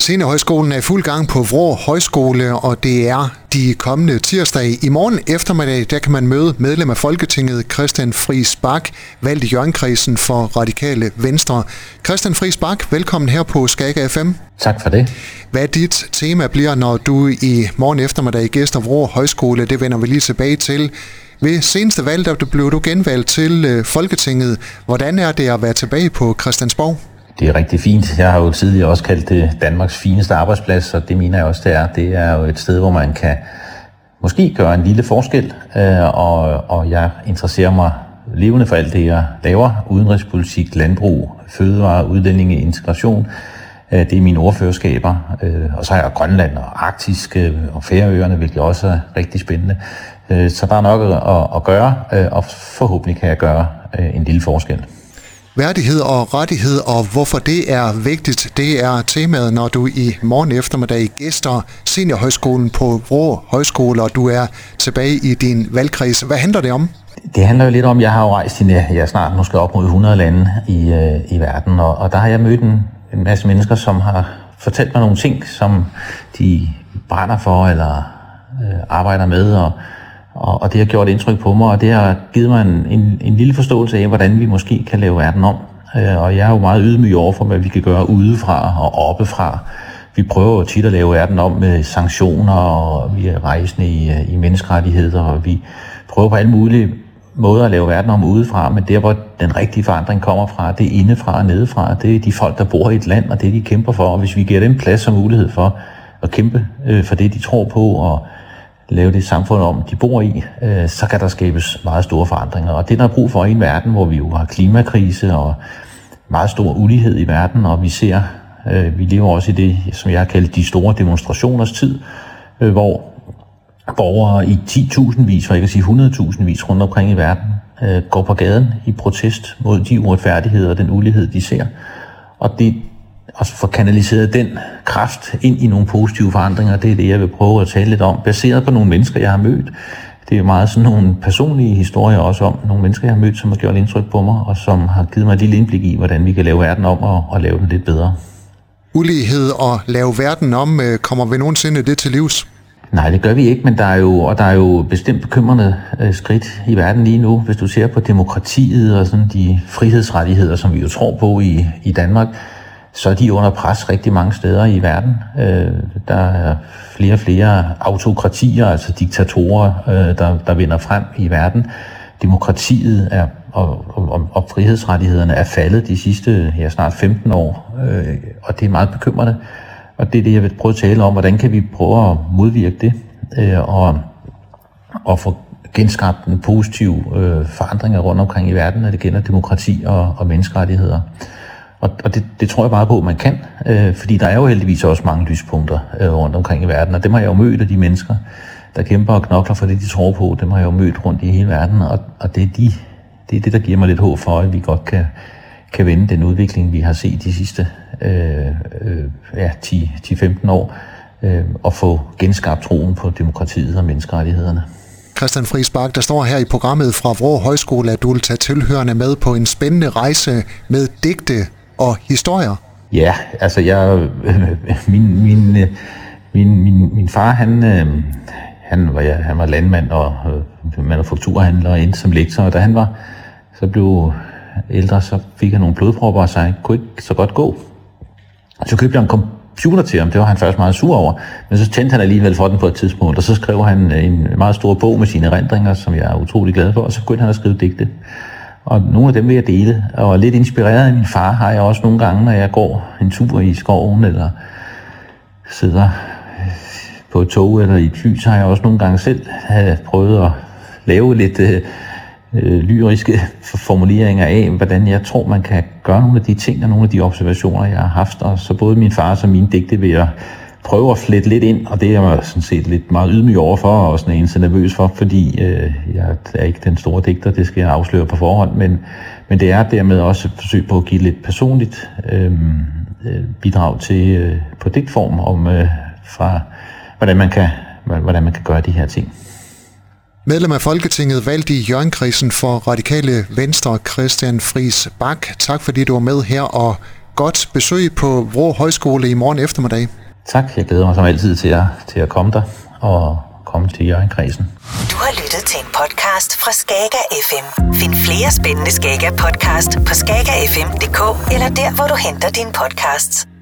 Senehøjskolen er i fuld gang på Vrå Højskole, og det er de kommende tirsdage. I morgen eftermiddag, der kan man møde medlem af Folketinget Christian Friis Bach, valgt i Hjørringkredsen for Radikale Venstre. Christian Friis Bach, velkommen her på Skaga FM. Tak for det. Hvad dit tema bliver, når du i morgen eftermiddag gæster Vrå Højskole, det vender vi lige tilbage til. Ved seneste valg, der blev du genvalgt til Folketinget. Hvordan er det at være tilbage på Christiansborg? Det er rigtig fint. Jeg har jo tidligere også kaldt det Danmarks fineste arbejdsplads, og det mener jeg også, det er. Det er jo et sted, hvor man kan måske gøre en lille forskel, og jeg interesserer mig levende for alt det, jeg laver. Udenrigspolitik, landbrug, fødevare, udlændinge, integration. Det er mine ordførerskaber, og så har jeg Grønland og Arktisk og Færøerne, hvilket også er rigtig spændende. Så der er nok at gøre, og forhåbentlig kan jeg gøre en lille forskel. Værdighed og rettighed, og hvorfor det er vigtigt, det er temaet, når du i morgen eftermiddag gæster Seniorhøjskolen på Vrå Højskole, og du er tilbage i din valgkreds. Hvad handler det om? Det handler jo lidt om, jeg har jo rejst snart måske op mod 100 lande i verden, og der har jeg mødt en masse mennesker, som har fortalt mig nogle ting, som de brænder for eller arbejder med, og det har gjort indtryk på mig, og det har givet mig en lille forståelse af, hvordan vi måske kan lave verden om. Og jeg er jo meget ydmyg overfor, hvad vi kan gøre udefra og oppefra. Vi prøver jo tit at lave verden om med sanktioner, og vi er rejsende i menneskerettigheder, og vi prøver på alle mulige måder at lave verden om udefra, men der, hvor den rigtige forandring kommer fra, det er indefra og nedefra. Det er de folk, der bor i et land, og det de kæmper for, og hvis vi giver dem plads og mulighed for at kæmpe for det, de tror på, og lave det samfund om, de bor i, så kan der skabes meget store forandringer. Og det, der er brug for i en verden, hvor vi jo har klimakrise og meget stor ulighed i verden, og vi lever også i det, som jeg har kaldt de store demonstrationers tid, hvor borgere i 10.000 vis, for ikke at sige 100.000 vis rundt omkring i verden, går på gaden i protest mod de uretfærdigheder og den ulighed, de ser. Og få kanaliseret den kraft ind i nogle positive forandringer. Det er det, jeg vil prøve at tale lidt om, baseret på nogle mennesker, jeg har mødt. Det er meget sådan nogle personlige historier også om nogle mennesker, jeg har mødt, som har gjort indtryk på mig, og som har givet mig et lille indblik i, hvordan vi kan lave verden om og lave den lidt bedre. Ulighed og lave verden om, kommer vi nogensinde det til livs? Nej, det gør vi ikke, men der er jo bestemt bekymrende skridt i verden lige nu. Hvis du ser på demokratiet og sådan de frihedsrettigheder, som vi jo tror på i Danmark, så er de under pres rigtig mange steder i verden. Der er flere og flere autokratier, altså diktatorer, der vinder frem i verden. Demokratiet er, og frihedsrettighederne er faldet de sidste snart 15 år, og det er meget bekymrende. Og det er det, jeg vil prøve at tale om, hvordan kan vi prøve at modvirke det, og få genskabt en positiv forandring rundt omkring i verden, når det gælder demokrati og menneskerettigheder. Og det tror jeg bare på, at man kan, fordi der er jo heldigvis også mange lyspunkter rundt omkring i verden, og dem har jeg jo mødt af de mennesker, der kæmper og knokler for det, de tror på. Dem har jeg jo mødt rundt i hele verden, og det er det, der giver mig lidt håb for, at vi godt kan vende den udvikling, vi har set de sidste 10-15 år, og få genskabt troen på demokratiet og menneskerettighederne. Christian Friis Bach, der står her i programmet fra Vrå Højskole, at du vil tage tilhørende med på en spændende rejse med digte og historier. Ja, altså jeg, min far, han var landmand og manufakturhandler og endte som lektor, og da han så blev ældre, så fik han nogle blodpropper, og så han kunne ikke så godt gå. Så købte jeg en computer til ham, det var han først meget sur over, men så tændte han alligevel for den på et tidspunkt, og så skrev han en meget stor bog med sine erindringer, som jeg er utrolig glad for, og så begyndte han at skrive digte. Og nogle af dem vil jeg dele, og lidt inspireret af min far har jeg også nogle gange, når jeg går en tur i skoven, eller sidder på et tog eller i et fly, så har jeg også nogle gange selv prøvet at lave lidt lyriske formuleringer af, hvordan jeg tror, man kan gøre nogle af de ting og nogle af de observationer, jeg har haft. Og så både min far og mine digte vil jeg prøve at flette lidt ind, og det er jeg sådan set lidt meget ydmyg overfor, og sådan en så nervøs for, fordi jeg er ikke den store digter, det skal jeg afsløre på forhånd, men det er dermed også et forsøg på at give lidt personligt bidrag til på digtform om fra hvordan man kan gøre de her ting. Medlem af Folketinget valgt i Hjørringkredsen for Radikale Venstre, Christian Friis Bach. Tak fordi du var med her, og godt besøg på Vrå Højskole i morgen eftermiddag. Tak, jeg glæder mig som altid til at komme der og komme til Hjørringkredsen. Du har lyttet til en podcast fra Skaga FM. Find flere spændende Skaga podcast på skagafm.dk eller der, hvor du henter dine podcasts.